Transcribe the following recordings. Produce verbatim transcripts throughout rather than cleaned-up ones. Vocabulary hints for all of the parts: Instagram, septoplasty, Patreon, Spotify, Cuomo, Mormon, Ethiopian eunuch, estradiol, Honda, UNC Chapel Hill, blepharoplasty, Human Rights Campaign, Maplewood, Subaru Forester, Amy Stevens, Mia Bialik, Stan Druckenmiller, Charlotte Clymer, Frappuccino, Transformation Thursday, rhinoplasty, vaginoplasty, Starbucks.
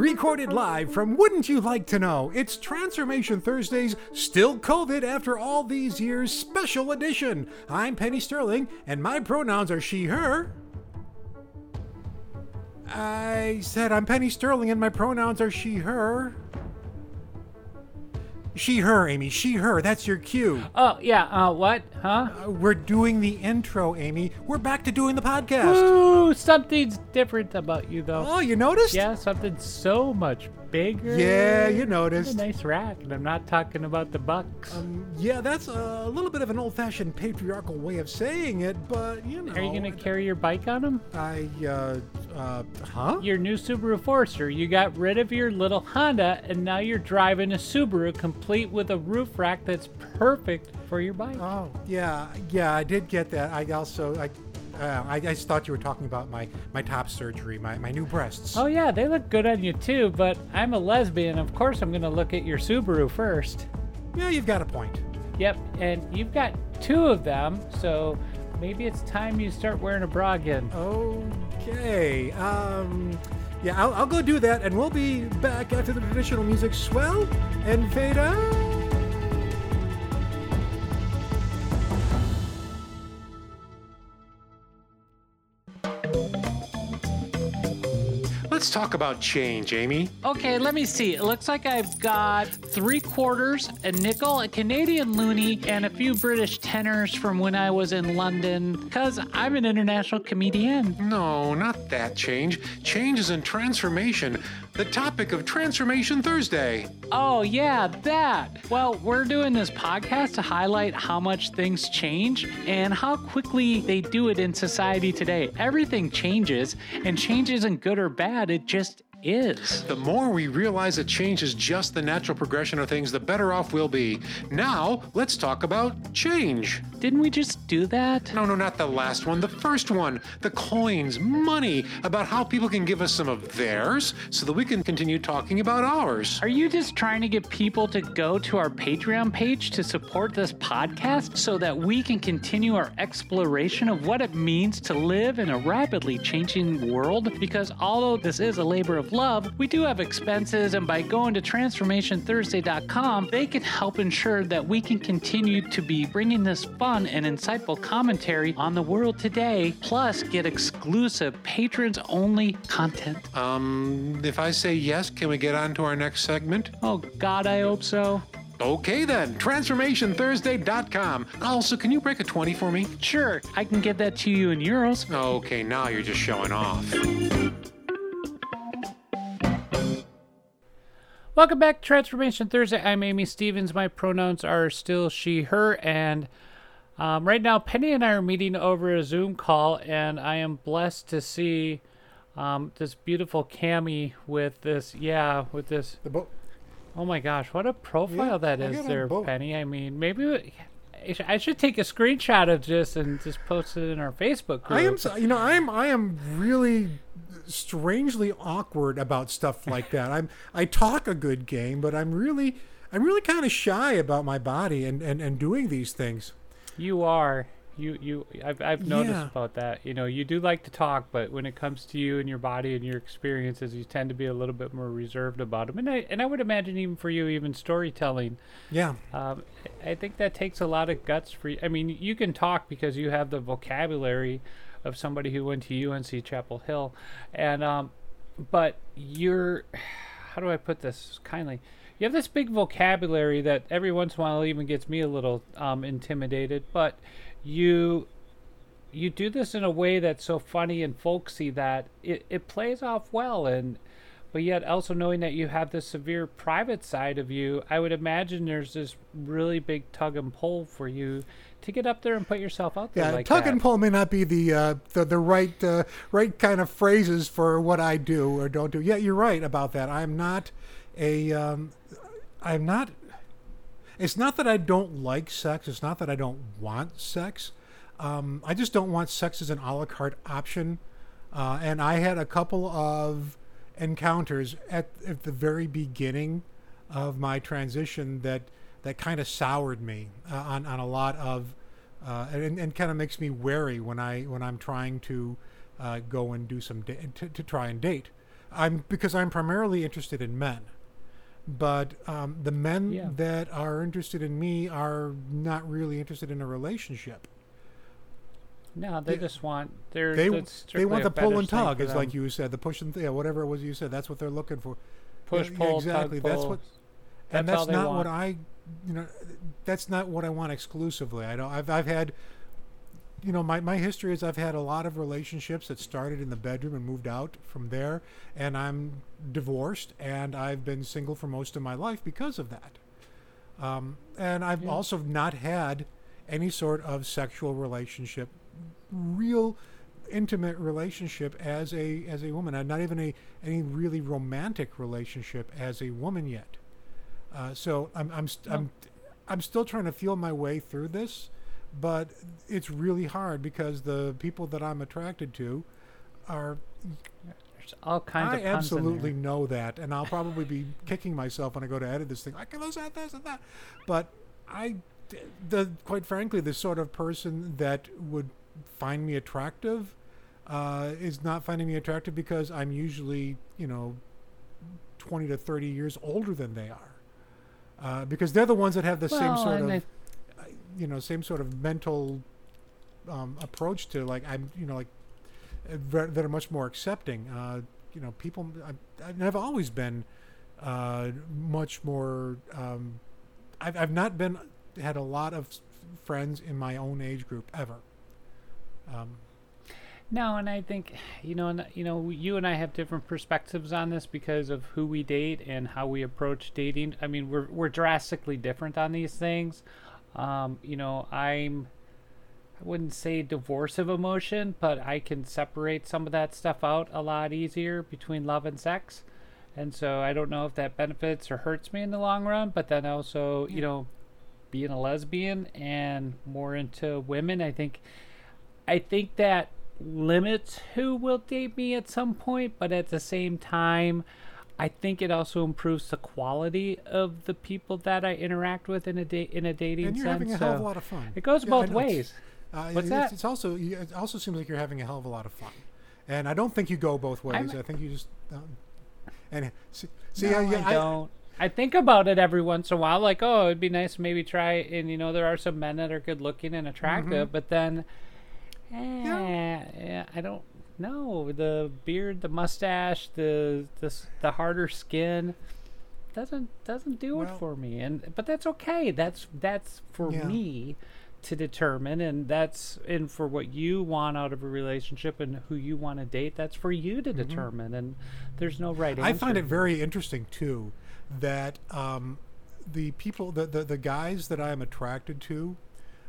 Recorded live from Wouldn't You Like to Know? It's Transformation Thursday's Still COVID After All These Years special edition. I'm Penny Sterling, and my pronouns are she, her. I said I'm Penny Sterling, and my pronouns are she, her. She, her, Amy. She, her. That's your cue. Oh, yeah. Uh, what? Huh? Uh, we're doing the intro, Amy. We're back to doing the podcast. Ooh, something's different about you, though. Oh, you noticed? Yeah, something's so much bigger. Yeah, you noticed. That's a nice rack, and I'm not talking about the bucks. Um, yeah, that's a little bit of an old-fashioned patriarchal way of saying it, but, you know. Are you going to carry your bike on them? I, uh, uh, huh? Your new Subaru Forester. You got rid of your little Honda, and now you're driving a Subaru complete with a roof rack that's perfect for your bike. Oh, yeah, yeah, I did get that. I also, I... Uh, I, I just thought you were talking about my, my top surgery, my, my new breasts. Oh, yeah, they look good on you, too, but I'm a lesbian. Of course I'm going to look at your Subaru first. Yeah, you've got a point. Yep, and you've got two of them, so maybe it's time you start wearing a bra again. Okay. Um, yeah, I'll, I'll go do that, and we'll be back after the traditional music swell and fade out. Let's talk about change, Amy. Okay, let me see. It looks like I've got three quarters, a nickel, a Canadian loonie, and a few British tenors from when I was in London, because I'm an international comedian. No, not that change. Change is in transformation. The topic of Transformation Thursday. Oh, yeah, that. Well, we're doing this podcast to highlight how much things change and how quickly they do it in society today. Everything changes, and change isn't good or bad. It just is. The more we realize that change is just the natural progression of things, the better off we'll be. Now, let's talk about change. Didn't we just do that? No, no, not the last one. The first one, the coins, money, about how people can give us some of theirs so that we can continue talking about ours. Are you just trying to get people to go to our Patreon page to support this podcast so that we can continue our exploration of what it means to live in a rapidly changing world? Because although this is a labor of love, we do have expenses, and by going to transformation thursday dot com, they can help ensure that we can continue to be bringing this fun and insightful commentary on the world today, plus get exclusive patrons-only content. Um, if I say yes, can we get on to our next segment? Oh, God, I hope so. Okay, then. transformation thursday dot com. Also, can you break a twenty for me? Sure. I can get that to you in euros. Okay, now you're just showing off. Welcome back to Transformation Thursday. I'm Amy Stevens. My pronouns are still she, her, and um, right now Penny and I are meeting over a Zoom call, and I am blessed to see um, this beautiful cami with this, yeah, with this. The boat. Oh my gosh, what a profile yeah, that is there, Penny. I mean, maybe we, I should take a screenshot of this and just post it in our Facebook group. I am, so, you know, I am, I am really strangely awkward about stuff like that. I'm I talk a good game, but I'm really I'm really kind of shy about my body and, and, and doing these things. You are. You you I've I've noticed yeah. about that. You know, you do like to talk, but when it comes to you and your body and your experiences, you tend to be a little bit more reserved about them. And I and I would imagine even for you, even storytelling. Yeah. Um, I think that takes a lot of guts for you. I mean, you can talk because you have the vocabulary of somebody who went to U N C Chapel Hill, and um, but you're, how do I put this kindly? You have this big vocabulary that every once in a while even gets me a little um, intimidated, but you you do this in a way that's so funny and folksy that it, it plays off well, and but yet also knowing that you have this severe private side of you, I would imagine there's this really big tug and pull for you to get up there and put yourself out there. Yeah, like tug that. And pull may not be the uh, the, the right uh, right kind of phrases for what I do or don't do. Yeah, you're right about that. I'm not a um, I'm not. It's not that I don't like sex. It's not that I don't want sex. Um, I just don't want sex as an a la carte option. Uh, and I had a couple of encounters at, at the very beginning of my transition that that kind of soured me uh, on, on a lot of uh, and, and kind of makes me wary when I when I'm trying to uh, go and do some da- to, to try and date I'm because I'm primarily interested in men, but um, the men yeah. that are interested in me are not really interested in a relationship. No, they, they just want they're they, they want the pull and tug. It's like you said, the push and th- yeah, whatever it was you said. That's what they're looking for. Push yeah, pull exactly. Tug, that's pull. what, and that's, that's not want. what I, you know, that's not what I want exclusively. I don't. I've I've had. You know, my, my history is I've had a lot of relationships that started in the bedroom and moved out from there, and I'm divorced, and I've been single for most of my life because of that. Um, and I've yeah. also not had any sort of sexual relationship, real intimate relationship as a as a woman. I'm not even a any really romantic relationship as a woman yet. Uh, so I'm I'm st- no. I'm I'm still trying to feel my way through this. But it's really hard because the people that I'm attracted to are. There's all kinds I of. I absolutely know that, and I'll probably be kicking myself when I go to edit this thing. I can lose out this and that, but I, the quite frankly, the sort of person that would find me attractive, uh, is not finding me attractive because I'm usually, you know, twenty to thirty years older than they are, uh, because they're the ones that have the well, same sort of. I've you know, same sort of mental um, approach to like, I'm, you know, like that are much more accepting. Uh, you know, people, I, I've always been uh, much more, um, I've, I've not been, had a lot of friends in my own age group ever. Um, no, and I think, you know, and, you know, you and I have different perspectives on this because of who we date and how we approach dating. I mean, we're, we're drastically different on these things. Um, you know, I'm, I wouldn't say divorce of emotion, but I can separate some of that stuff out a lot easier between love and sex. And so I don't know if that benefits or hurts me in the long run, but then also, you know, being a lesbian and more into women, I think, I think that limits who will date me at some point, but at the same time, I think it also improves the quality of the people that I interact with in a da- in a dating sense. And you're sense. having a hell of a lot of fun. It goes yeah, both ways. Uh, What's it, that? It's also, it also seems like you're having a hell of a lot of fun. And I don't think you go both ways. I'm, I think you just... Um, and see, see no, how you, I don't. I, I think about it every once in a while. Like, oh, it'd be nice to maybe try... And, you know, there are some men that are good looking and attractive. Mm-hmm. But then... Eh, yeah. yeah, I don't... No, the beard, the mustache, the the, the harder skin doesn't doesn't do well, it for me. And but that's okay. That's that's for yeah. me to determine, and that's and for what you want out of a relationship and who you want to date, that's for you to mm-hmm. determine. And there's no right answer. I find it very interesting too that um, the people the, the, the guys that I am attracted to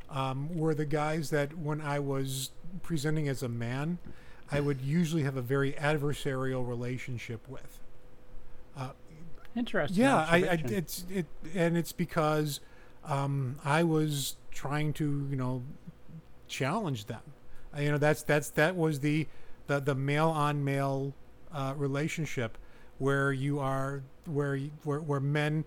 um, were the guys that when I was presenting as a man I would usually have a very adversarial relationship with. Uh, Interesting. Yeah, I, I, it's it, and it's because um, I was trying to, you know, challenge them. Uh, you know, that's that's that was the the, the male on male uh, relationship where you are where, you, where where men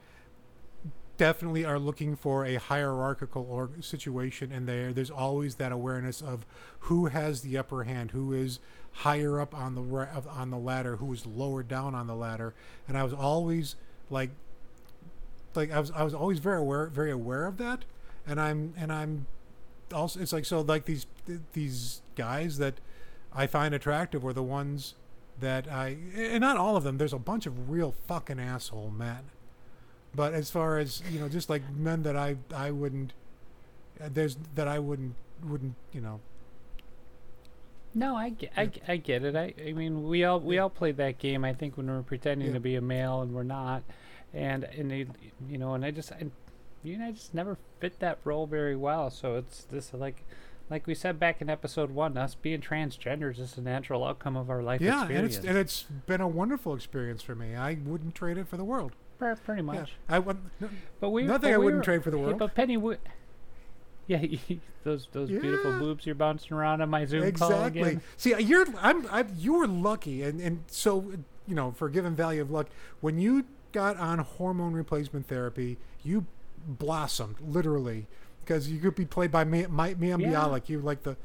definitely are looking for a hierarchical or situation, and there there's always that awareness of who has the upper hand, who is higher up on the re- on the ladder, who is lower down on the ladder. And I was always like like I was I was always very aware very aware of that, and I'm and I'm also it's like so like these these guys that I find attractive were the ones that I and not all of them. There's a bunch of real fucking asshole men. But as far as, you know, just like men that I, I wouldn't, uh, there's, that I wouldn't, wouldn't, you know. No, I get, I, I get it. I, I mean, we all, we yeah. all played that game, I think, when we were pretending yeah. to be a male and we're not. And, and they, you know, and I just, I, you and I just never fit that role very well. So it's this, like, like we said back in episode one, us being transgender is just a natural outcome of our life yeah, experience. Yeah, and, and it's been a wonderful experience for me. I wouldn't trade it for the world. Pretty much. Yeah, I wouldn't. No, but we. Nothing but I wouldn't we were, trade for the world. Yeah, but Penny would. Yeah, those those yeah. beautiful boobs you're bouncing around on my Zoom exactly. call again. See, you're I'm, I'm you're lucky, and and so you know for a given value of luck, when you got on hormone replacement therapy, you blossomed literally because you could be played by Mia Bialik. Yeah. You like the,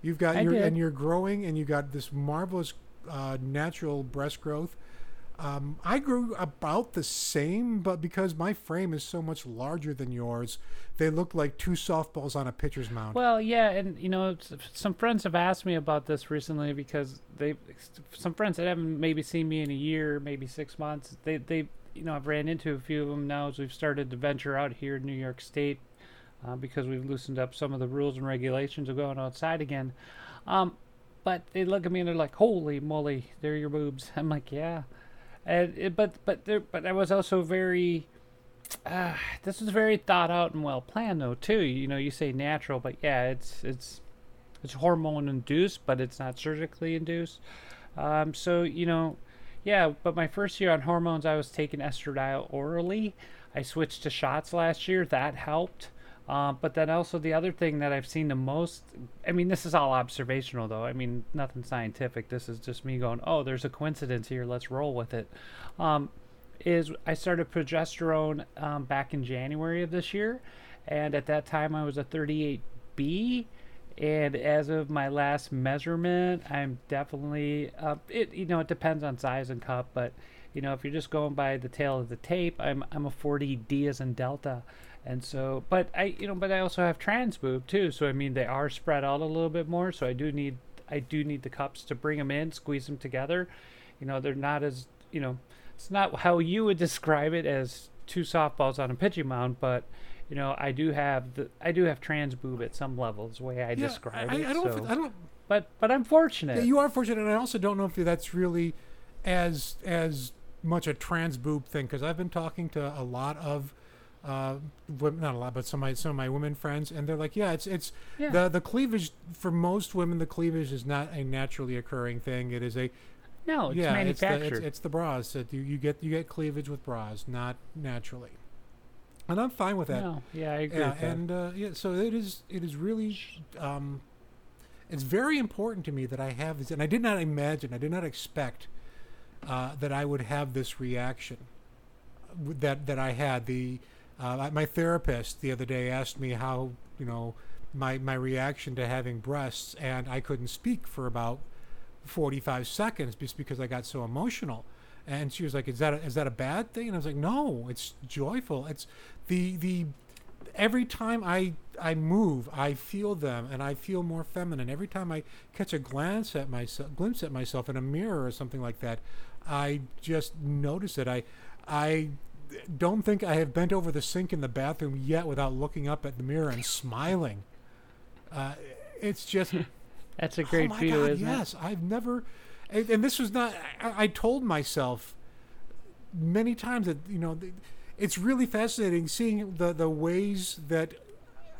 you've got I your did. and you're growing, and you got this marvelous uh, natural breast growth. Um, I grew about the same, but because my frame is so much larger than yours, they look like two softballs on a pitcher's mound. Well, yeah, and you know, some friends have asked me about this recently because they, some friends that haven't maybe seen me in a year, maybe six months, they, they, you know, I've ran into a few of them now as we've started to venture out here in New York State uh, because we've loosened up some of the rules and regulations of going outside again. Um, but they look at me and they're like, "Holy moly, they're your boobs." I'm like, "Yeah." And it, but but there but I was also very uh, this was very thought out and well planned though too. You know, you say natural, but yeah, it's it's it's hormone induced, but it's not surgically induced. Um, so you know, yeah. But my first year on hormones, I was taking estradiol orally. I switched to shots last year. That helped. Um, but then also the other thing that I've seen the most, I mean, this is all observational though. I mean, nothing scientific. This is just me going, oh, there's a coincidence here. Let's roll with it. Um, is I started progesterone um, back in January of this year. And at that time I was a thirty-eight B. And as of my last measurement, I'm definitely, uh, it, you know, it depends on size and cup, but you know, if you're just going by the tail of the tape, I'm, I'm a forty D as in Delta. And so, but I, you know, but I also have trans boob too. So, I mean, they are spread out a little bit more. So I do need, I do need the cups to bring them in, squeeze them together. You know, they're not as, you know, it's not how you would describe it as two softballs on a pitching mound, but you know, I do have the, I do have trans boob at some levels, the way I yeah, describe I, it. I don't, so. I don't, but, but I'm fortunate. Yeah, you are fortunate. And I also don't know if that's really as, as much a trans boob thing. Cause I've been talking to a lot of, uh not a lot, but some of my some of my women friends, and they're like, yeah, it's it's yeah. the the cleavage for most women, the cleavage is not a naturally occurring thing. It is a no, it's yeah, manufactured. It's the, it's, it's the bras that you, you get you get cleavage with bras, not naturally. And I'm fine with that. No, yeah, I agree. Yeah, with that. And uh, yeah, so it is it is really um, it's very important to me that I have this, and I did not imagine, I did not expect uh, that I would have this reaction that that I had the. Uh, my therapist the other day asked me how, you know, my, my reaction to having breasts, and I couldn't speak for about forty-five seconds just because I got so emotional. And she was like, is that a, is that a bad thing? And I was like, no, it's joyful. It's the, the, every time I, I move, I feel them and I feel more feminine. Every time I catch a glance at myself, glimpse at myself in a mirror or something like that, I just notice it. I, I, don't think I have bent over the sink in the bathroom yet without looking up at the mirror and smiling. Uh, it's just that's a great oh view, God, isn't yes. it? Yes, I've never, and, and this was not. I, I told myself many times that you know, it's really fascinating seeing the the ways that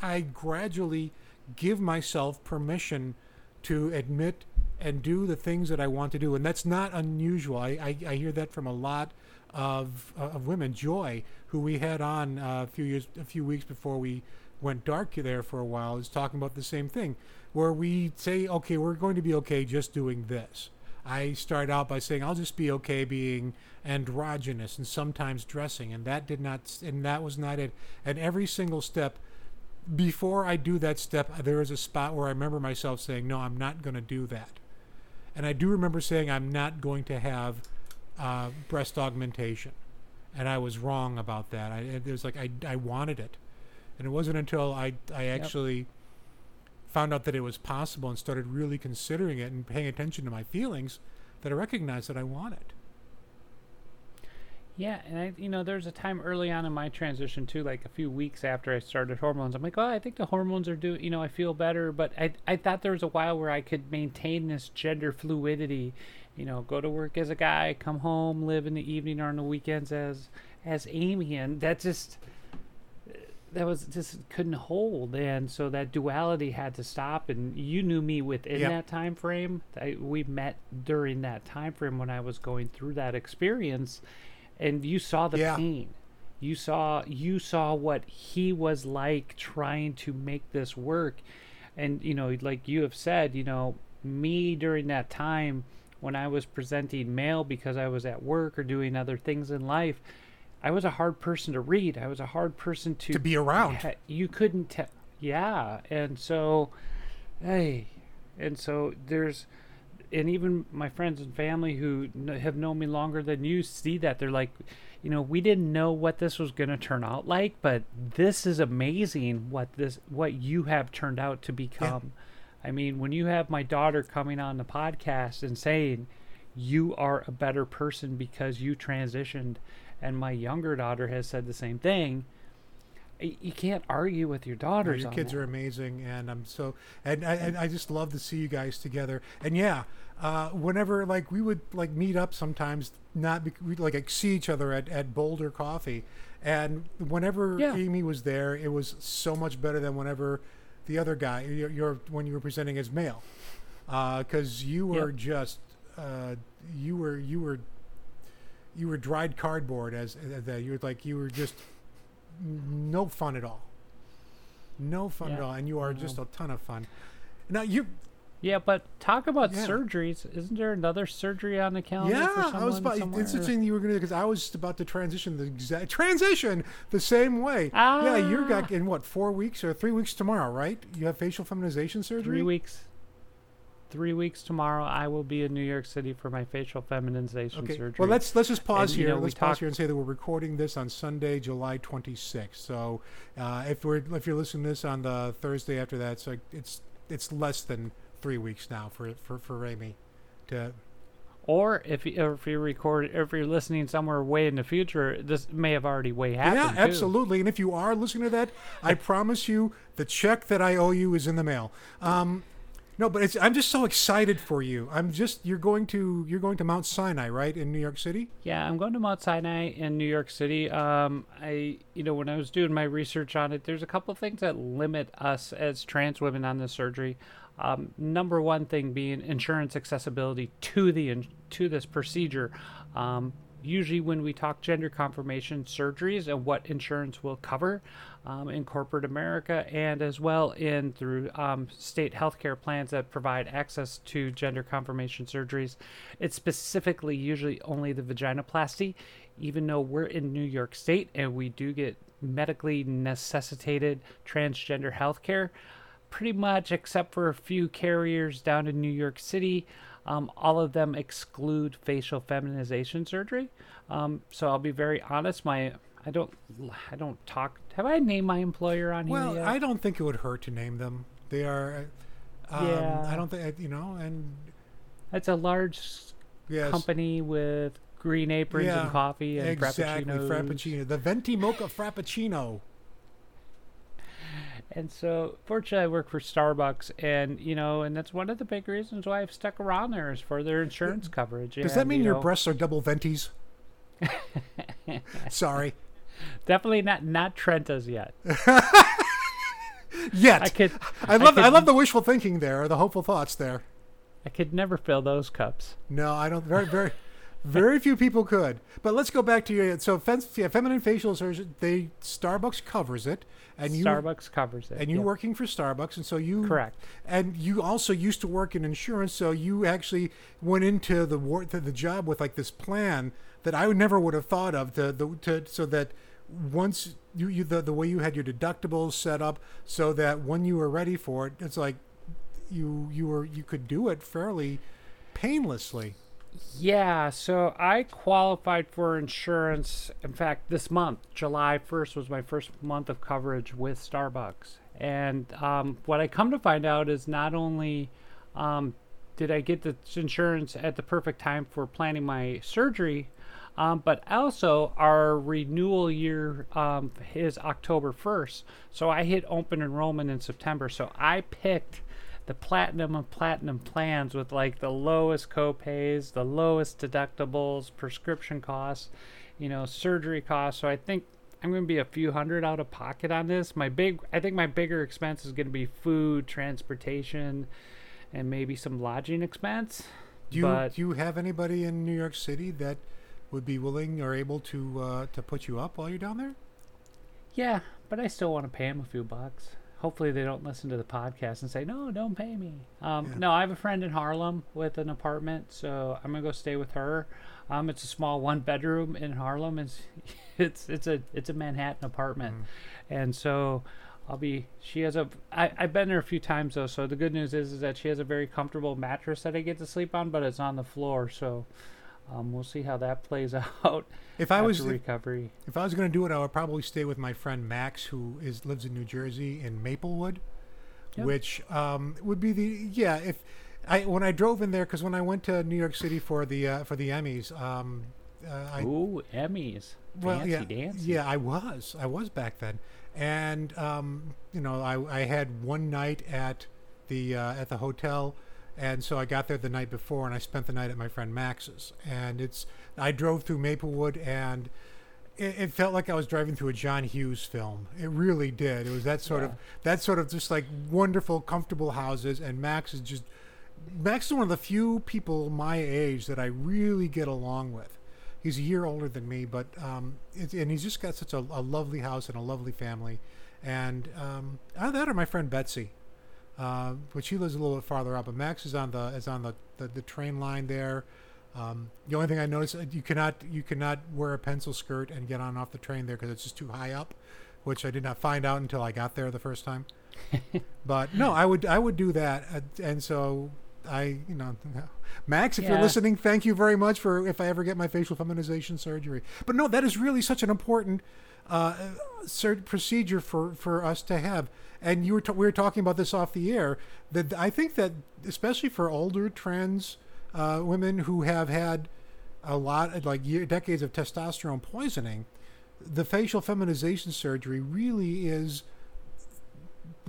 I gradually give myself permission to admit and do the things that I want to do, and that's not unusual. I I, I hear that from a lot. Of, uh, of women, Joy, who we had on uh, a few years, a few weeks before we went dark there for a while, is talking about the same thing, where we say, okay, we're going to be okay just doing this. I start out by saying, I'll just be okay being androgynous and sometimes dressing, and that did not, and that was not it. And every single step, before I do that step, there is a spot where I remember myself saying, no, I'm not going to do that. And I do remember saying, I'm not going to have Uh, breast augmentation, and I was wrong about that. I, it was like I, I wanted it, and it wasn't until I I actually yep. found out that it was possible and started really considering it and paying attention to my feelings that I recognized that I want it. Yeah, and I you know there's a time early on in my transition too, like a few weeks after I started hormones, I'm like, oh, I think the hormones are doing, you know, I feel better, but I I thought there was a while where I could maintain this gender fluidity. You know, go to work as a guy, come home, live in the evening or on the weekends as as Amy, and that just that was just couldn't hold, and so that duality had to stop. And you knew me within yep. that time frame. I, we met during that time frame when I was going through that experience, and you saw the yeah. pain. You saw you saw what he was like trying to make this work, and you know, like you have said, you know, me during that time. When I was presenting mail because I was at work or doing other things in life, I was a hard person to read. I was a hard person to... To be around. Yeah, you couldn't tell. Yeah. And so, hey. And so there's... and even my friends and family who n- have known me longer than you see that. They're like, you know, we didn't know what this was going to turn out like, but this is amazing what this, what you have turned out to become. Yeah. I mean, when you have my daughter coming on the podcast and saying, you are a better person because you transitioned, and my younger daughter has said the same thing, you can't argue with your daughters. No, your kids that. are amazing, and I'm so and I, and I just love to see you guys together. And yeah, uh, whenever like we would like meet up sometimes, not be, we'd like see each other at, at Boulder Coffee, and whenever yeah. Amy was there, it was so much better than whenever the other guy you're, you're when you were presenting as male, because uh, you were yep. just uh, you were you were you were dried cardboard as that uh, you were like you were just. No fun at all. No fun yeah. at all, and you are just a ton of fun. Now you, yeah, but talk about yeah. surgeries. Isn't there another surgery on the calendar? Yeah, for someone, I was about, it's interesting you were going to because I was about to transition the exact transition the same way. Ah. Yeah, you're got in what four weeks or three weeks tomorrow, right? You have facial feminization surgery. Three weeks. Three weeks tomorrow, I will be in New York City for my facial feminization okay. surgery. Well, let's let's just pause and, here. You know, let's pause talk- here and say that we're recording this on Sunday, July twenty-sixth. So, uh, if we're if you're listening to this on the Thursday after that, so it's it's less than three weeks now for for for Amy to. Or if you, or if you record, if you're listening somewhere way in the future, this may have already way happened. Yeah, absolutely. Too. And if you are listening to that, I promise you, the check that I owe you is in the mail. Um, No, but it's, I'm just so excited for you. I'm just you're going to you're going to Mount Sinai, right, in New York City? Yeah, I'm going to Mount Sinai in New York City. Um, I you know when I was doing my research on it, there's a couple of things that limit us as trans women on this surgery. Um, number one thing being insurance accessibility to the to this procedure. Um, usually when we talk gender confirmation surgeries and what insurance will cover um, in corporate America and as well in through um, state healthcare plans that provide access to gender confirmation surgeries, it's specifically usually only the vaginoplasty, even though we're in New York State and we do get medically necessitated transgender healthcare, pretty much except for a few carriers down in New York City. Um, all of them exclude facial feminization surgery. Um, so I'll be very honest. My, I don't, I don't talk. Have I named my employer on here yet? Well, I don't think it would hurt to name them. They are, um, yeah. I don't think, you know, and it's a large yes. company with green aprons yeah, and coffee and exactly, frappuccinos. Frappuccino, the venti mocha frappuccino. And so, fortunately, I work for Starbucks, and, you know, and that's one of the big reasons why I've stuck around there is for their insurance coverage. Does and, that mean you your know, breasts are double ventis? Sorry. Definitely not, not Trentas yet. Yet. I, could, I, love, I, could, I love the wishful thinking there, or the hopeful thoughts there. I could never fill those cups. No, I don't. Very, very, very few people could. But let's go back to your, so fem, yeah, feminine facial surgery, they, Starbucks covers it. And you, Starbucks covers it. And you're yep. working for Starbucks, and so you correct. And you also used to work in insurance, so you actually went into the war, to the job with like this plan that I would never would have thought of. To the to so that once you, you the the way you had your deductibles set up, so that when you were ready for it, it's like you you were you could do it fairly painlessly. Yeah, so I qualified for insurance, in fact, this month. July first was my first month of coverage with Starbucks. And um, what I come to find out is not only um, did I get the insurance at the perfect time for planning my surgery, um, but also our renewal year um, is October first. So I hit open enrollment in September. So I picked the platinum and platinum plans with like the lowest copays, the lowest deductibles, prescription costs, you know, surgery costs. So I think I'm going to be a few hundred out of pocket on this. My big, I think my bigger expense is going to be food, transportation, and maybe some lodging expense. Do you, but, do you have anybody in New York City that would be willing or able to, uh, to put you up while you're down there? Yeah, but I still want to pay them a few bucks. Hopefully they don't listen to the podcast and say, no, don't pay me. Um, yeah. No, I have a friend in Harlem with an apartment, so I'm going to go stay with her. Um, it's a small one bedroom in Harlem. It's it's, it's a it's a Manhattan apartment. Mm. And so I'll be, she has a, I, I've been there a few times though, so the good news is, is that she has a very comfortable mattress that I get to sleep on, but it's on the floor, so um, we'll see how that plays out if I was recovery. If, if I was going to do it, I would probably stay with my friend Max, who is lives in New Jersey in Maplewood, yep. which um, would be the, yeah, if I, when I drove in there, because when I went to New York City for the, uh, for the Emmys, um, uh, I, ooh, Emmys. Well, Dancy, yeah, Dancy. yeah, I was, I was back then. And, um, you know, I, I had one night at the, uh, at the hotel. And so I got there the night before and I spent the night at my friend Max's, and it's, I drove through Maplewood and it, it felt like I was driving through a John Hughes film. It really did. It was that sort yeah. of, that sort of just like wonderful, comfortable houses. And Max is just, Max is one of the few people my age that I really get along with. He's a year older than me, but um, it, and he's just got such a, a lovely house and a lovely family. And um, either that or my friend Betsy, uh, which she lives a little bit farther up. But Max is on the is on the, the, the train line there. Um, the only thing I noticed, you cannot you cannot wear a pencil skirt and get on and off the train there because it's just too high up, which I did not find out until I got there the first time. But no, I would I would do that, and so. I, you know, Max, if yeah. you're listening, thank you very much for if I ever get my facial feminization surgery. But no, that is really such an important uh, cert- procedure for, for us to have. And you were t- we were talking about this off the air, that I think that especially for older trans uh, women who have had a lot of like year, decades of testosterone poisoning, the facial feminization surgery really is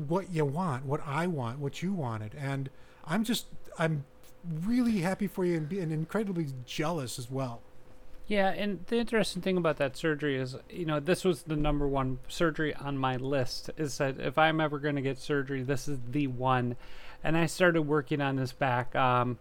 what you want, what I want, what you wanted. And I'm just, I'm really happy for you and, and incredibly jealous as well. Yeah, and the interesting thing about that surgery is, you know, this was the number one surgery on my list, is that if I'm ever going to get surgery, this is the one. And I started working on this back um,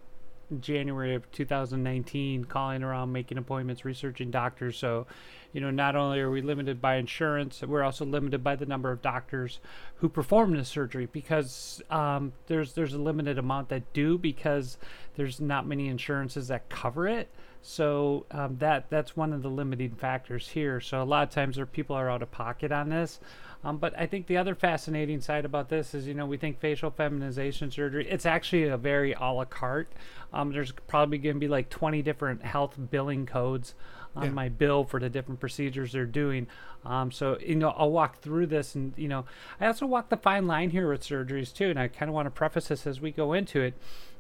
in January of two thousand nineteen, calling around, making appointments, researching doctors. So, you know, not only are we limited by insurance, we're also limited by the number of doctors who perform this surgery, because um, there's there's a limited amount that do, because there's not many insurances that cover it. So um, that that's one of the limiting factors here. So a lot of times there people are out of pocket on this. Um, but I think the other fascinating side about this is, you know, we think facial feminization surgery, it's actually a very a la carte. Um, there's probably going to be like twenty different health billing codes on yeah. my bill for the different procedures they're doing. Um, so, you know, I'll walk through this, and, you know, I also walk the fine line here with surgeries too. And I kind of want to preface this as we go into it.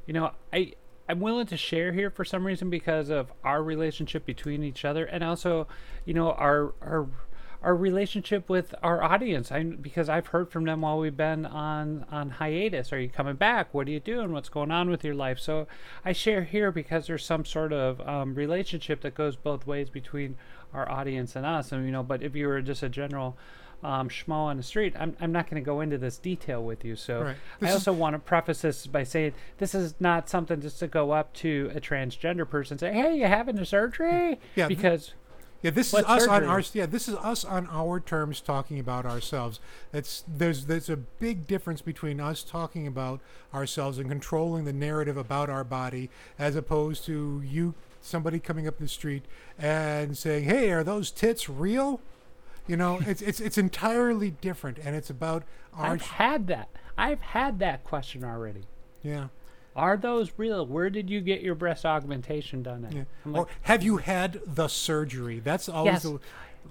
You know, I, I'm willing to share here for some reason because of our relationship between each other, and also, you know, our, our, our relationship with our audience. I, because I've heard from them while we've been on, on hiatus. Are you coming back? What are you doing? What's going on with your life? So I share here because there's some sort of um, relationship that goes both ways between our audience and us. And, you know, but if you were just a general um, schmo on the street, I'm, I'm not going to go into this detail with you. So right. I also want to preface this by saying this is not something just to go up to a transgender person and say, hey, you having a surgery? Yeah. Because... Yeah, this what is us surgery? on our yeah. This is us on our terms talking about ourselves. It's there's there's a big difference between us talking about ourselves and controlling the narrative about our body, as opposed to you somebody coming up the street and saying, "Hey, are those tits real?" You know, it's it's it's entirely different, and it's about our. I've had that. I've had that question already. Yeah. Are those real? Where did you get your breast augmentation done at? Yeah. Like, or have you had the surgery? That's always yes. the...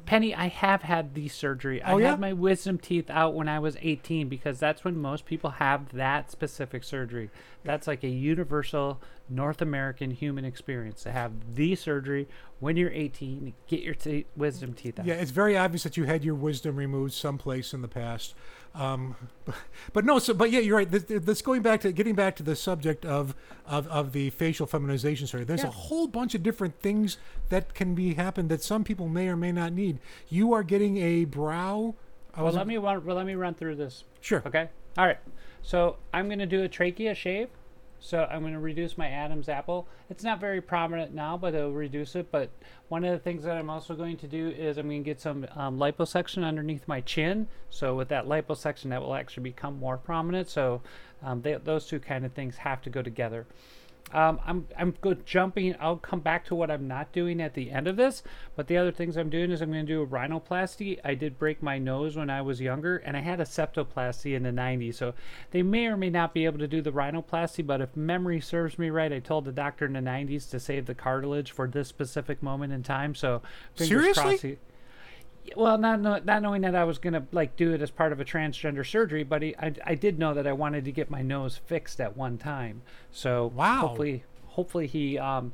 Penny, I have had the surgery. Oh, I yeah? had my wisdom teeth out when I was eighteen, because that's when most people have that specific surgery. That's like a universal North American human experience, to have the surgery when you're eighteen, get your te- wisdom teeth out. Yeah, it's very obvious that you had your wisdom removed someplace in the past. Um, but, but no, so, but yeah, you're right. This, this going back to getting back to the subject of, of, of the facial feminization surgery. There's yeah. a whole bunch of different things that can be happened that some people may or may not need. You are getting a brow. I well, let me well, let me run through this. Sure. Okay. All right. So I'm going to do a trachea shave. So I'm going to reduce my Adam's apple. It's not very prominent now, but it'll reduce it. But one of the things that I'm also going to do is I'm going to get some um, liposuction underneath my chin. So with that liposuction, that will actually become more prominent. So um, they, those two kind of things have to go together. Um, I'm I'm good jumping. I'll come back to what I'm not doing at the end of this. But the other things I'm doing is I'm going to do a rhinoplasty. I did break my nose when I was younger, and I had a septoplasty in the nineties. So they may or may not be able to do the rhinoplasty. But if memory serves me right, I told the doctor in the nineties to save the cartilage for this specific moment in time. So fingers crossed. Seriously? Well, not know, not knowing that I was gonna like do it as part of a transgender surgery, but he, I I did know that I wanted to get my nose fixed at one time. So wow. hopefully hopefully he um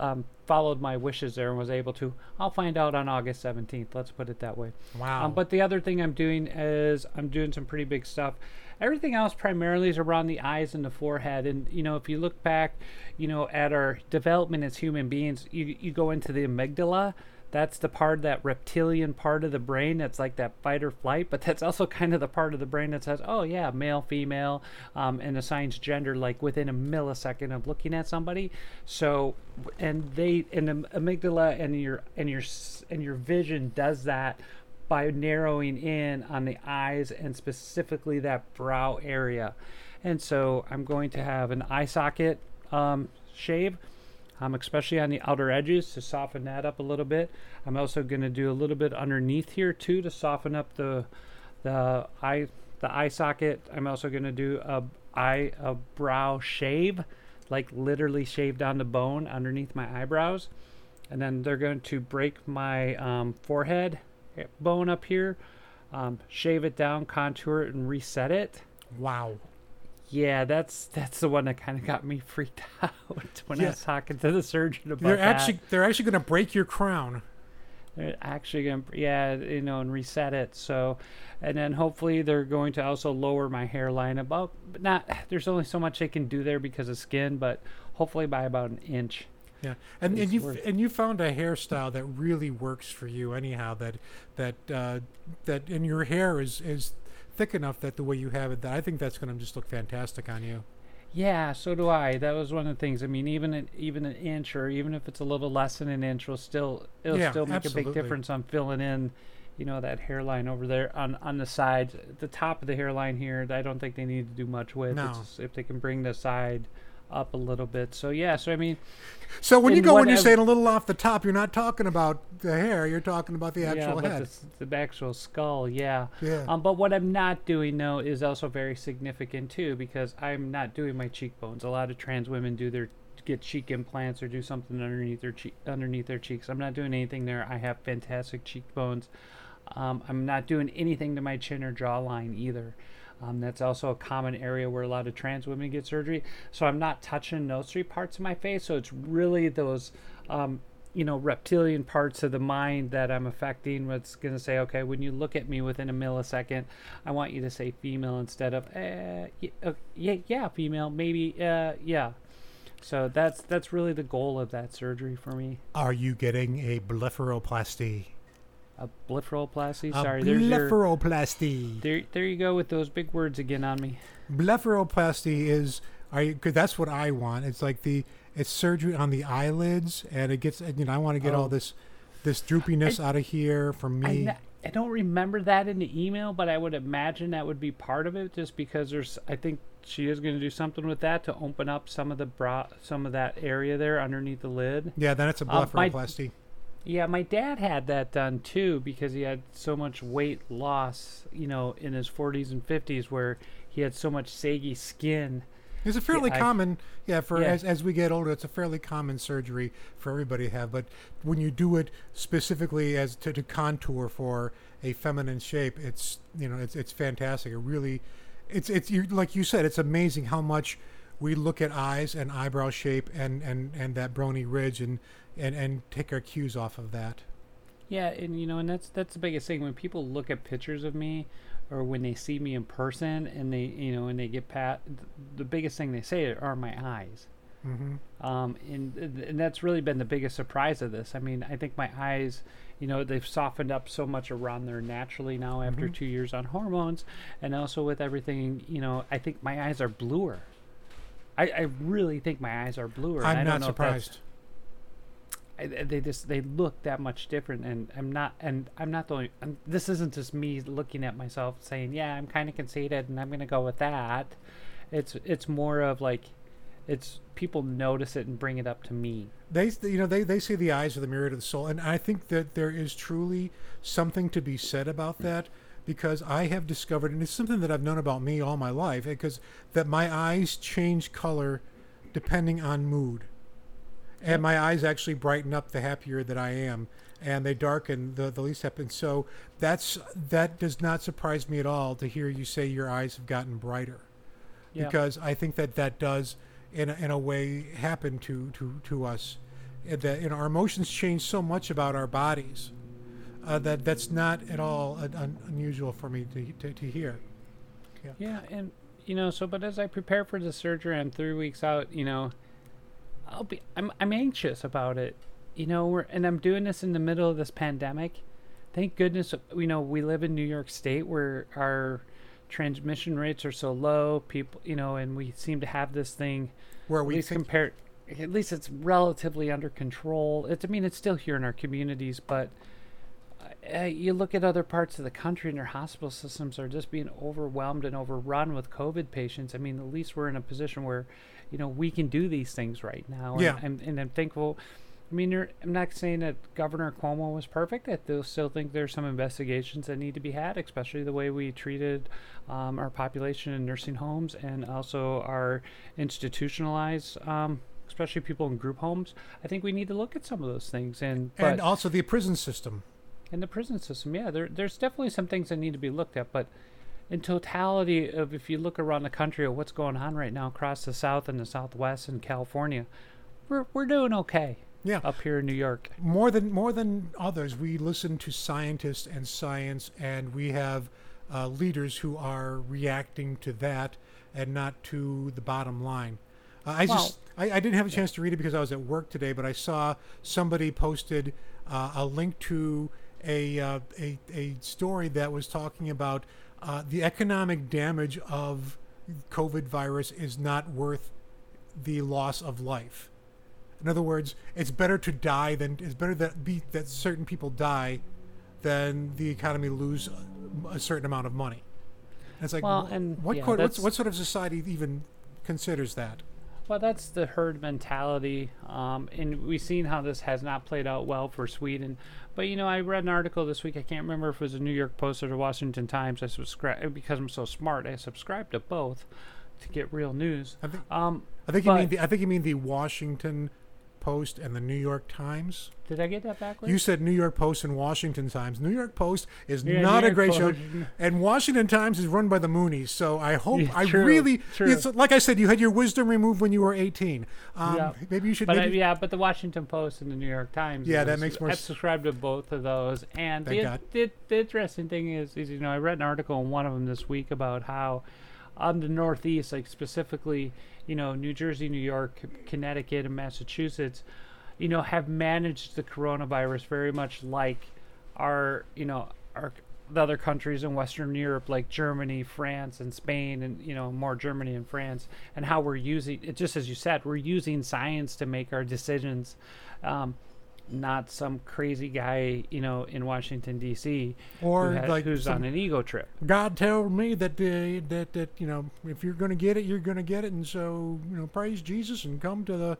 um followed my wishes there and was able to. I'll find out on August seventeenth. Let's put it that way. Wow. Um, but the other thing I'm doing is I'm doing some pretty big stuff. Everything else primarily is around the eyes and the forehead. And, you know, if you look back, you know, at our development as human beings, you you go into the amygdala. That's the part, that reptilian part of the brain that's like that fight or flight, but that's also kind of the part of the brain that says, oh yeah, male, female, um, and assigns gender like within a millisecond of looking at somebody. So, and they, and the amygdala and your, and your, and your vision does that by narrowing in on the eyes and specifically that brow area. And so I'm going to have an eye socket um, shave. Um, especially on the outer edges to soften that up a little bit. I'm also going to do a little bit underneath here too to soften up the the eye the eye socket. I'm also going to do a eye a brow shave, like literally shave down the bone underneath my eyebrows, and then they're going to break my um, forehead bone up here, um, shave it down, contour it, and reset it. Wow. Yeah, that's that's the one that kind of got me freaked out when yeah. I was talking to the surgeon about they're that. Actually, they're actually going to break your crown. They're actually going to, yeah, you know, and reset it. So, and then hopefully they're going to also lower my hairline about, but not, there's only so much they can do there because of skin, but hopefully by about an inch. Yeah, and and you and you found a hairstyle that really works for you anyhow, that, that, uh, that, and your hair is, is thick enough that the way you have it, that I think that's going to just look fantastic on you. Yeah, so do I. That was one of the things. I mean, even an, even an inch, or even if it's a little less than an inch, will still it'll yeah, still make absolutely. a big difference on filling in, you know, that hairline over there on on the side, the top of the hairline here. I don't think they need to do much with. No. It's, if they can bring the side up a little bit. So yeah, so I mean, so when you go when you're saying a little off the top, you're not talking about the hair, you're talking about the actual yeah, head, the, the actual skull. Yeah. Yeah. Um, but what I'm not doing though is also very significant too, because I'm not doing my cheekbones. A lot of trans women do their get cheek implants or do something underneath their cheek underneath their cheeks. I'm not doing anything there. I have fantastic cheekbones. Um, I'm not doing anything to my chin or jawline either. Um, that's also a common area where a lot of trans women get surgery. So I'm not touching those three parts of my face. So it's really those, um, you know, reptilian parts of the mind that I'm affecting. What's going to say, okay, when you look at me within a millisecond, I want you to say female instead of, eh, yeah, yeah, yeah, female, maybe, uh, yeah. So that's that's really the goal of that surgery for me. Are you getting a blepharoplasty? A blepharoplasty? Sorry, a blepharoplasty. There's your, there, there you go with those big words again on me. Blepharoplasty is, are you, 'cause that's what I want. It's like the, it's surgery on the eyelids, and it gets, you know, I want to get oh. all this, this droopiness I, out of here from me. I, I don't remember that in the email, but I would imagine that would be part of it, just because there's, I think she is going to do something with that to open up some of the bra, some of that area there underneath the lid. Yeah, then it's a blepharoplasty. Um, Yeah, my dad had that done too, because he had so much weight loss, you know, in his forties and fifties, where he had so much saggy skin. It's a fairly yeah, common, I, yeah, for yeah. As, as we get older, it's a fairly common surgery for everybody to have. But when you do it specifically as to, to contour for a feminine shape, it's, you know, it's it's fantastic. It really, it's it's you, like you said, it's amazing how much we look at eyes and eyebrow shape and, and, and that bony ridge and. And, and take our cues off of that. Yeah, and you know, and that's that's the biggest thing. When people look at pictures of me, or when they see me in person, and they you know, and they get pat, the biggest thing they say are my eyes. Mm-hmm. Um, and and that's really been the biggest surprise of this. I mean, I think my eyes, you know, they've softened up so much around there naturally now after mm-hmm. two years on hormones, and also with everything. You know, I think my eyes are bluer. I, I really think my eyes are bluer. I'm and I don't not know surprised. If that's, I, they just they look that much different, and I'm not and I'm not the only I'm, this isn't just me looking at myself saying yeah I'm kind of conceited and I'm gonna go with that. It's it's more of like It's people notice it and bring it up to me. They, you know, they, they say the eyes are the mirror to the soul. And I think that there is truly something to be said about that, because I have discovered, and it's something that I've known about me all my life, because that my eyes change color depending on mood. And my eyes actually brighten up the happier that I am, and they darken the, the least happy. So that's that does not surprise me at all to hear you say your eyes have gotten brighter, yeah. because I think that that does in a, in a way happen to to to us. And that you know, our emotions change so much about our bodies uh, that that's not at all un, un, unusual for me to to, to hear. Yeah. yeah, and you know, so but as I prepare for the surgery, I'm three weeks out. You know. I'll be, I'm I'm anxious about it, you know, we're, and I'm doing this in the middle of this pandemic. Thank goodness, you know, we live in New York State where our transmission rates are so low, people, you know, and we seem to have this thing where we compare, at least it's relatively under control. It's, I mean, it's still here in our communities, but uh, you look at other parts of the country and their hospital systems are just being overwhelmed and overrun with COVID patients. I mean, at least we're in a position where, you know, we can do these things right now. And, yeah. and, and I'm thankful. I mean, you're, I'm not saying that Governor Cuomo was perfect. I still think there's some investigations that need to be had, especially the way we treated um, our population in nursing homes and also our institutionalized, um, especially people in group homes. I think we need to look at some of those things. And, but, and also the prison system. And the prison system, yeah. There, there's definitely some things that need to be looked at, but in totality of if you look around the country at what's going on right now across the South and the Southwest and California, we're we're doing okay. Yeah, up here in New York. More than more than others, we listen to scientists and science, and we have uh, leaders who are reacting to that and not to the bottom line. Uh, I well, just I, I didn't have a chance to read it because I was at work today, but I saw somebody posted uh, a link to a, uh, a a story that was talking about. Uh, the economic damage of COVID virus is not worth the loss of life. In other words, it's better to die than it's better that be that certain people die than the economy lose a, a certain amount of money. And it's like, well, and what, yeah, co- what what sort of society even considers that? Well, that's the herd mentality, um, and we've seen how this has not played out well for Sweden. But, you know, I read an article this week. I can't remember if it was a New York Post or the Washington Times. I subscribe because I'm so smart. I subscribe to both to get real news. I think, um, I think you mean the, I think you mean the Washington Post and the New York Times. Did I get that backwards? You said New York Post and Washington Times. New York Post is yeah, not a great Post. Show, and Washington Times is run by the Moonies. So I hope yeah, I true, really, true. It's, like I said, you had your wisdom removed when you were eighteen. Um, yeah. Maybe you should. But maybe, I, yeah, but the Washington Post and the New York Times. Yeah, is, that makes more sense. I subscribe to both of those, and the, the, the interesting thing is, is, you know, I read an article in one of them this week about how on the Northeast, like specifically, you know, New Jersey, New York, Connecticut, and Massachusetts, you know, have managed the coronavirus very much like our, you know, our the other countries in Western Europe, like Germany, France, and Spain, and, you know, more Germany and France, and how we're using it, just as you said, we're using science to make our decisions, um, not some crazy guy, you know, in Washington, D C, or who had, like who's on an ego trip. God told me that, uh, that, that, you know, if you're going to get it, you're going to get it. And so, you know, praise Jesus and come to the,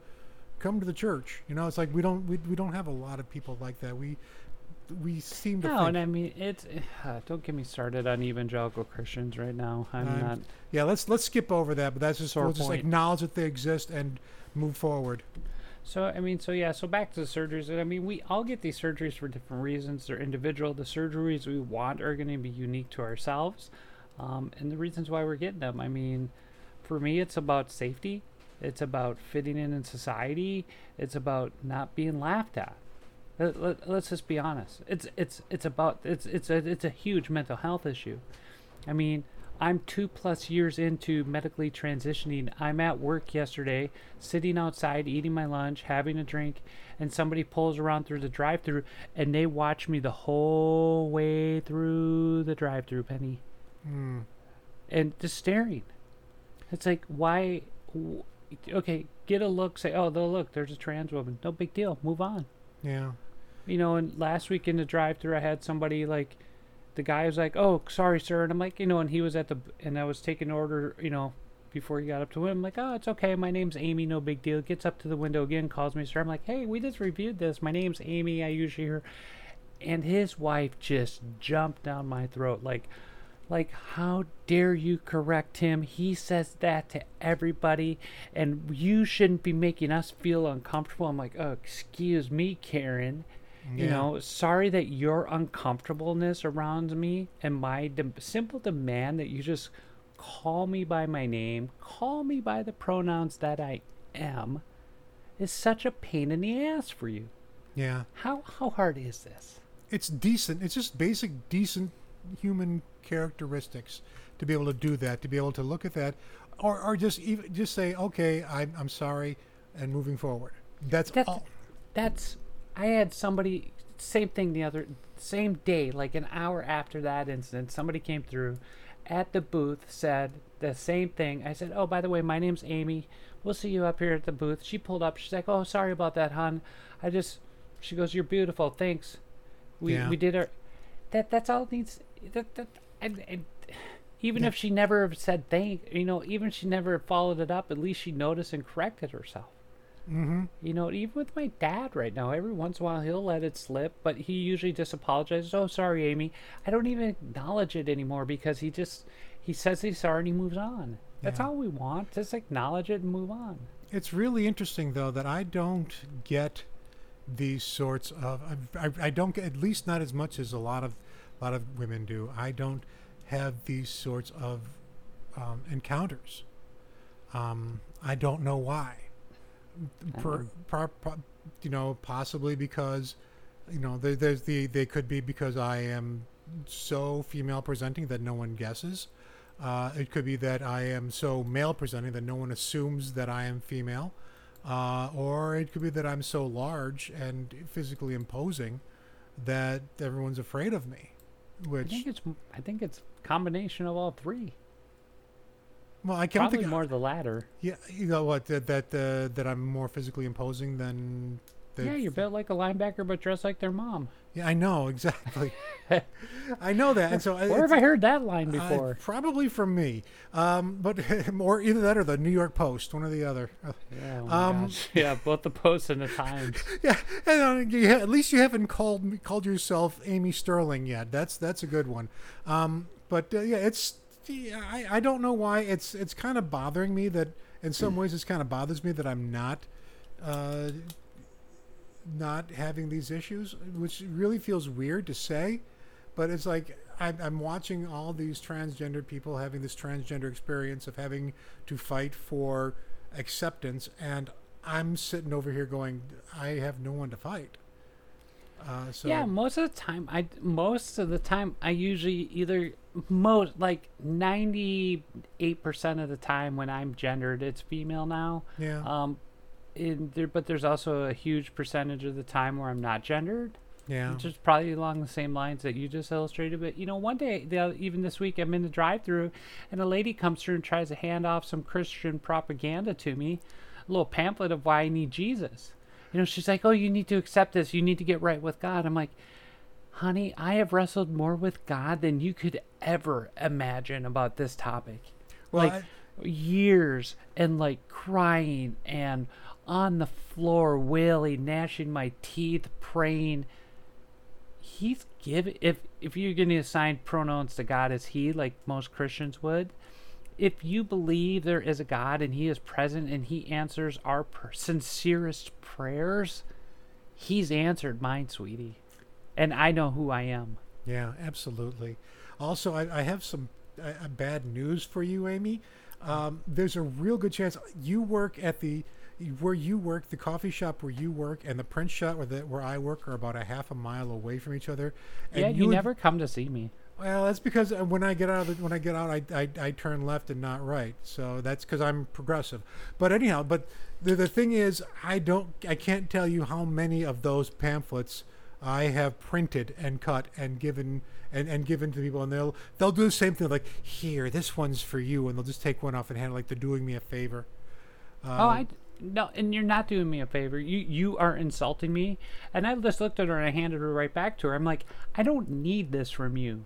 come to the church. You know, it's like, we don't, we, we don't have a lot of people like that. We, we seem to. No, think, and I mean, it's, uh, don't get me started on evangelical Christians right now. I'm um, not. Yeah. Let's, let's skip over that, but that's just, we'll point. just acknowledge that they exist and move forward. So, I mean, so yeah, so back to the surgeries. And I mean, we all get these surgeries for different reasons. They're individual. The surgeries we want are going to be unique to ourselves, um, and the reasons why we're getting them. I mean, for me, it's about safety. It's about fitting in in society. It's about not being laughed at. Let, let, let's just be honest. It's it's it's about, it's, it's, a, it's a huge mental health issue. I mean, I'm two plus years into medically transitioning. I'm at work yesterday, sitting outside, eating my lunch, having a drink, and somebody pulls around through the drive-thru, and they watch me the whole way through the drive-thru, Penny. Mm. And just staring. It's like, why? Okay, get a look, say, oh, look, there's a trans woman. No big deal. Move on. Yeah. You know, and last week in the drive-thru, I had somebody like, the guy was like, oh, sorry, sir. And I'm like, you know, and he was at the, and I was taking order, you know, before he got up to it. I'm like, oh, it's okay. My name's Amy. No big deal. Gets up to the window again, calls me, sir. I'm like, hey, we just reviewed this. My name's Amy. I usually hear. And his wife just jumped down my throat. Like, like, how dare you correct him? He says that to everybody, and you shouldn't be making us feel uncomfortable. I'm like, oh, excuse me, Karen. Yeah. You know, sorry that your uncomfortableness around me and my de- simple demand that you just call me by my name, call me by the pronouns that I am, is such a pain in the ass for you. Yeah. How how hard is this? It's decent. It's just basic, decent human characteristics to be able to do that, to be able to look at that, or or just even just say, okay, I'm I'm sorry, and moving forward. That's, that's all. That's. I had somebody, same thing the other, same day, like an hour after that incident, somebody came through at the booth, said the same thing. I said, oh, by the way, my name's Amy. We'll see you up here at the booth. She pulled up. She's like, oh, sorry about that, hon. I just, she goes, you're beautiful. Thanks. We yeah. we did our, that, that's all it needs. That, that, and, and even yeah. if she never said thank, you know, even if she never followed it up, at least she noticed and corrected herself. Mm-hmm. You know, even with my dad right now, every once in a while he'll let it slip, but he usually just apologizes. Oh, sorry, Amy. I don't even acknowledge it anymore because he just, he says he's sorry and he moves on. That's yeah. all we want. Just acknowledge it and move on. It's really interesting, though, that I don't get these sorts of, I, I, I don't get, at least not as much as a lot of, a lot of women do. I don't have these sorts of um, encounters. Um, I don't know why. Per, per, per, you know, possibly because, you know, there, there's the they could be because I am so female presenting that no one guesses. Uh, it could be that I am so male presenting that no one assumes that I am female, uh, or it could be that I'm so large and physically imposing that everyone's afraid of me. Which I think it's I think it's a combination of all three. Well, I can't Probably think, more I, the latter. Yeah, you know what? That that uh, that I'm more physically imposing than. than yeah, you're built like a linebacker, but dressed like their mom. Yeah, I know exactly. I know that, and so where have I heard that line before? Uh, probably from me, um, but or either that or the New York Post, one or the other. Yeah, oh um, yeah, both the Post and the Times. Yeah, and uh, yeah, at least you haven't called called yourself Amy Sterling yet. That's that's a good one. Um, but uh, yeah, it's. I, I don't know why it's it's kind of bothering me that in some ways it's kind of bothers me that I'm not uh, not having these issues, which really feels weird to say, but it's like I, I'm watching all these transgender people having this transgender experience of having to fight for acceptance, and I'm sitting over here going, I have no one to fight. Uh, so yeah, most of the time, I most of the time I usually either most like ninety-eight percent of the time when I'm gendered, it's female now. Yeah. Um, in there, but there's also a huge percentage of the time where I'm not gendered. Yeah. Which is probably along the same lines that you just illustrated. But you know, one day, even this week, I'm in the drive-thru, and a lady comes through and tries to hand off some Christian propaganda to me, a little pamphlet of why I need Jesus. You know, she's like, oh, you need to accept this. You need to get right with God. I'm like, honey, I have wrestled more with God than you could ever imagine about this topic. Well, like I... years and like crying and on the floor, wailing, gnashing my teeth, praying. He's giving, if, if you're going to assign pronouns to God as he, like most Christians would, if you believe there is a God and he is present and he answers our per- sincerest prayers, he's answered mine, sweetie. And I know who I am. Yeah, absolutely. Also, I, I have some uh, bad news for you, Amy. Um, there's a real good chance you work at the, where you work, the coffee shop where you work and the print shop where, the, where I work are about a half a mile away from each other. And yeah, you, you never come to see me. Well, that's because when I get out, of the, when I get out, I, I I turn left and not right. So that's because I'm progressive. But anyhow, but the the thing is, I don't, I can't tell you how many of those pamphlets I have printed and cut and given and, and given to people, and they'll they'll do the same thing. Like, here, this one's for you, and they'll just take one off and hand it, like they're doing me a favor. Um, oh, I. No, and you're not doing me a favor. You you are insulting me. And I just looked at her and I handed her right back to her. I'm like, I don't need this from you.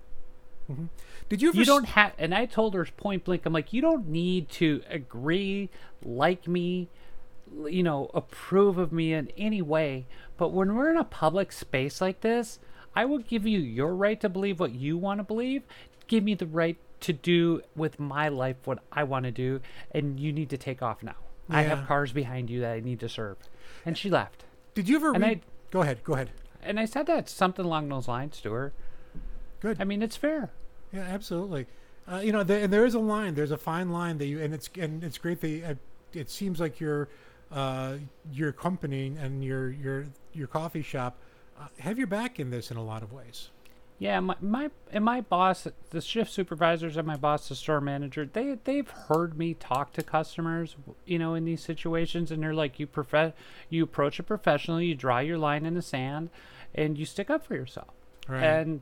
Mm-hmm. Did you ever... You don't st- have... And I told her point blank, I'm like, you don't need to agree, like me, you know, approve of me in any way. But when we're in a public space like this, I will give you your right to believe what you want to believe. Give me the right to do with my life what I want to do. And you need to take off now. Yeah. I have cars behind you that I need to serve. And she left. Did you ever... And read- I, go ahead. Go ahead. And I said that something along those lines to her. Good. I mean, it's fair. Yeah, absolutely. Uh, you know, there, and there is a line. There's a fine line that you, and it's and it's great that you, uh, it seems like your uh, your company and your your your coffee shop uh, have your back in this in a lot of ways. Yeah, my, my and my boss, the shift supervisors, and my boss, the store manager, they they've heard me talk to customers, you know, in these situations, and they're like, you prof- you approach it professionally, you draw your line in the sand, and you stick up for yourself. Right. And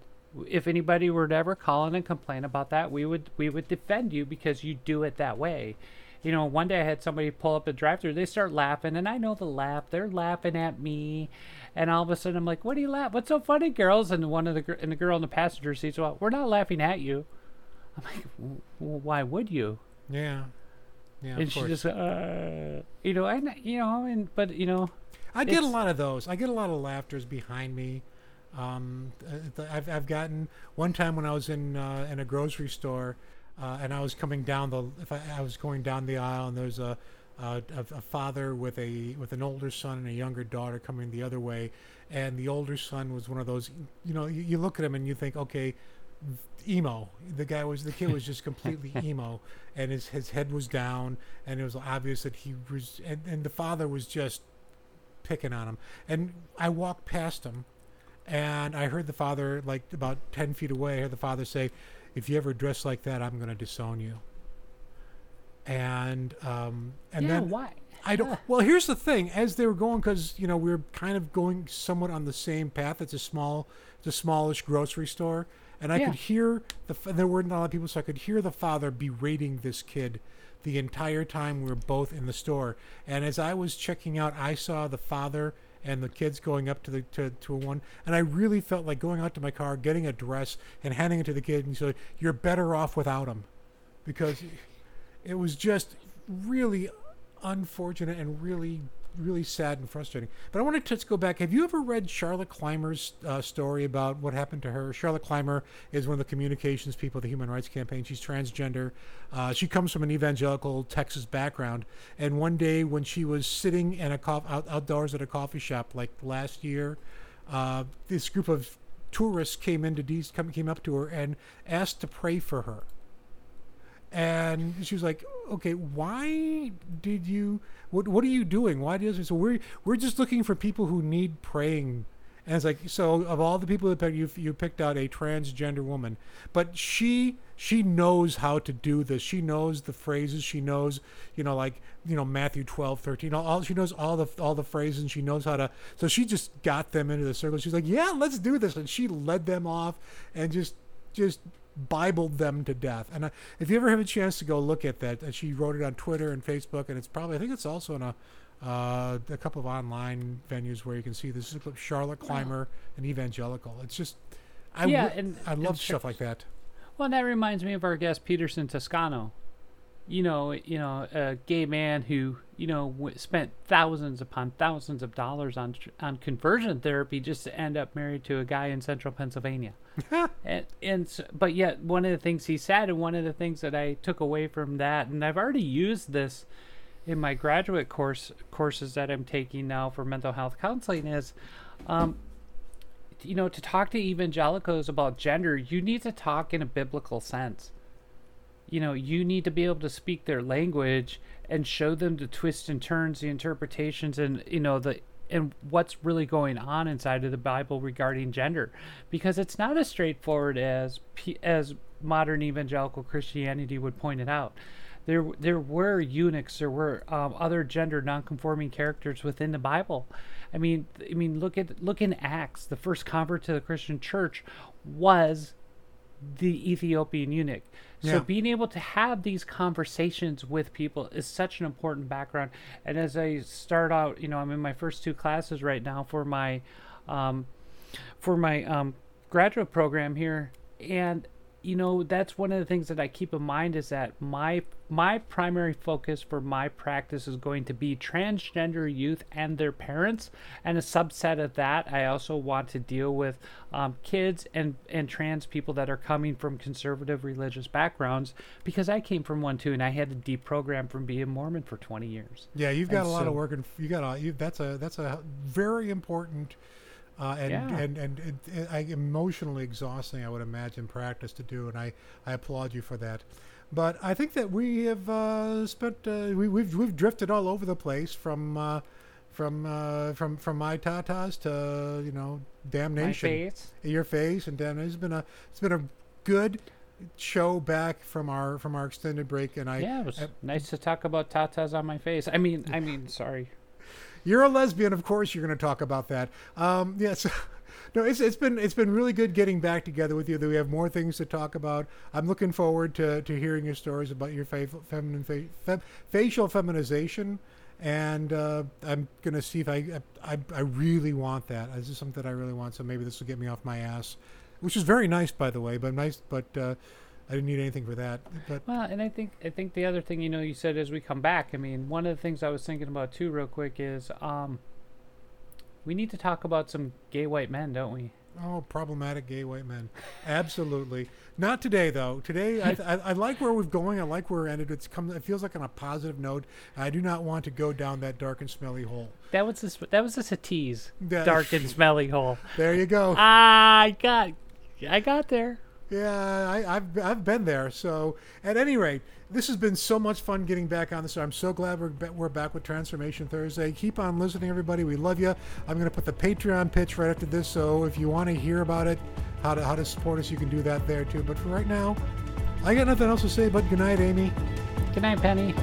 if anybody were to ever call in and complain about that, we would we would defend you because you do it that way. You know, one day I had somebody pull up a drive-thru. They start laughing, and I know the laugh. They're laughing at me, and all of a sudden I'm like, "What are you laughing? What's so funny, girls?" And one of the gr- and the girl in the passenger seat's well, "We're not laughing at you." I'm like, w- "Why would you?" Yeah, yeah. And she course. just, uh, you know, and you know, and but you know, I get a lot of those. I get a lot of laughters behind me. Um, I've I've gotten one time when I was in uh, in a grocery store. Uh, and I was coming down the, if I, I was going down the aisle, and there's a, a a father with a with an older son and a younger daughter coming the other way, and the older son was one of those, you know, you, you look at him and you think, okay, emo. The guy was, the kid was just completely emo, and his his head was down, and it was obvious that he was, and, and the father was just picking on him. And I walked past him, and I heard the father, like about ten feet away, I heard the father say, "If you ever dress like that, I'm going to disown you." And um, and yeah, then why? I don't. Yeah. Well, here's the thing: as they were going, because you know we we're kind of going somewhat on the same path. It's a small, it's a smallish grocery store, and I yeah. could hear the. There weren't a lot of people, so I could hear the father berating this kid the entire time we were both in the store. And as I was checking out, I saw the father and the kids going up to the to, to a one, and I really felt like going out to my car, getting a dress, and handing it to the kid, and so you're better off without him, because it was just really unfortunate and really, really sad and frustrating. But I wanted to just go back. Have you ever read Charlotte Clymer's uh, story about what happened to her? Charlotte Clymer is one of the communications people at the Human Rights Campaign. She's transgender. Uh, she comes from an evangelical Texas background. And one day when she was sitting in a co- out, outdoors at a coffee shop, like last year, uh, this group of tourists came into these come came up to her and asked to pray for her. And she was like, "Okay, why did you? What What are you doing? Why does so? We're we're just looking for people who need praying." And it's like, so of all the people that you you picked out a transgender woman, but she she knows how to do this. She knows the phrases. She knows, you know, like you know Matthew twelve thirteen. All, all she knows all the all the phrases. And she knows how to. So she just got them into the circle. She's like, "Yeah, let's do this," and she led them off and just just. Bibled them to death. And uh, if you ever have a chance to go look at that, and she wrote it on Twitter and Facebook, and it's probably, I think it's also in a uh, a couple of online venues where you can see this. Charlotte Clymer, an evangelical. It's just, I yeah, w- and, I love and stuff like that. Well, and that reminds me of our guest Peterson Toscano. You know, you know, a gay man who you know w- spent thousands upon thousands of dollars on on conversion therapy just to end up married to a guy in central Pennsylvania. and, and so, but yet one of the things he said, and one of the things that I took away from that, and I've already used this in my graduate course courses that I'm taking now for mental health counseling, is, um, you know, to talk to evangelicals about gender, you need to talk in a biblical sense. You know, you need to be able to speak their language and show them the twists and turns, the interpretations, and you know the. and what's really going on inside of the Bible regarding gender, because it's not as straightforward as as modern evangelical Christianity would point it out. There there were eunuchs, there were um, other gender nonconforming characters within the Bible. I mean, I mean, look at look in Acts. The first convert to the Christian church was the Ethiopian eunuch. So yeah. being able to have these conversations with people is such an important background. And as I start out, you know, I'm in my first two classes right now for my, um, for my um, graduate program here, and you know, that's one of the things that I keep in mind is that my my primary focus for my practice is going to be transgender youth and their parents, and a subset of that I also want to deal with um, kids and and trans people that are coming from conservative religious backgrounds, because I came from one too, and I had to deprogram from being Mormon for twenty years. Yeah, you've got and a lot so, of work, and you got a you that's a that's a very important. Uh, and, yeah. and and and it, it, emotionally exhausting, I would imagine, practice to do, and I, I applaud you for that. But I think that we have uh, spent uh, we we've we've drifted all over the place from uh, from uh, from from my tatas to you know damnation, my face. Your face, and damnation. It's been a it's been a good show back from our from our extended break, and I yeah it was I, nice to talk about tatas on my face. I mean I mean sorry. You're a lesbian, of course. You're going to talk about that. Um, yes, no. It's it's been it's been really good getting back together with you. That we have more things to talk about. I'm looking forward to, to hearing your stories about your fa- feminine fa- fe- facial feminization, and uh, I'm going to see if I, I I really want that. This is something that I really want. So maybe this will get me off my ass, which is very nice, by the way. But nice, but. Uh, I didn't need anything for that. But. Well, and I think I think the other thing, you know, you said as we come back, I mean, one of the things I was thinking about too real quick is um, we need to talk about some gay white men, don't we? Oh, problematic gay white men. Absolutely. Not today, though. Today, I, I, I like where we're going. I like where we're ended. It's come, it feels like on a positive note. I do not want to go down that dark and smelly hole. That was, this, that was just a tease, that, dark and smelly hole. There you go. I got, I got there. Yeah, I, I've I've been there. So at any rate, this has been so much fun getting back on this. I'm so glad we're we're back with Transformation Thursday. Keep on listening, everybody. We love you. I'm going to put the Patreon pitch right after this. So if you want to hear about it, how to how to support us, you can do that there too. But for right now, I got nothing else to say. But good night, Amy. Good night, Penny.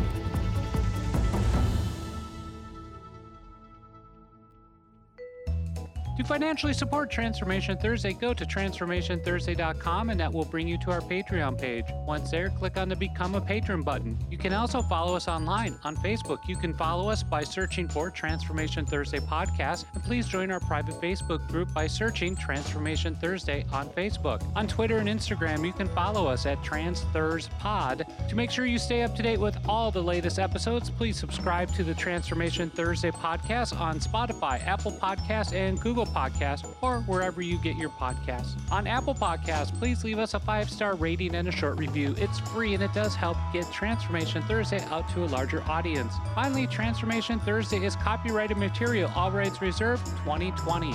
To financially support Transformation Thursday, go to transformation thursday dot com, and that will bring you to our Patreon page. Once there, click on the Become a Patron button. You can also follow us online on Facebook. You can follow us by searching for Transformation Thursday Podcast, and please join our private Facebook group by searching Transformation Thursday on Facebook. On Twitter and Instagram, you can follow us at TransThursPod. To make sure you stay up to date with all the latest episodes, please subscribe to the Transformation Thursday Podcast on Spotify, Apple Podcasts, and Google Podcast, or wherever you get your podcasts. On Apple Podcasts, please leave us a five-star rating and a short review. It's free, and it does help get Transformation Thursday out to a larger audience. Finally, Transformation Thursday is copyrighted material, all rights reserved, twenty twenty.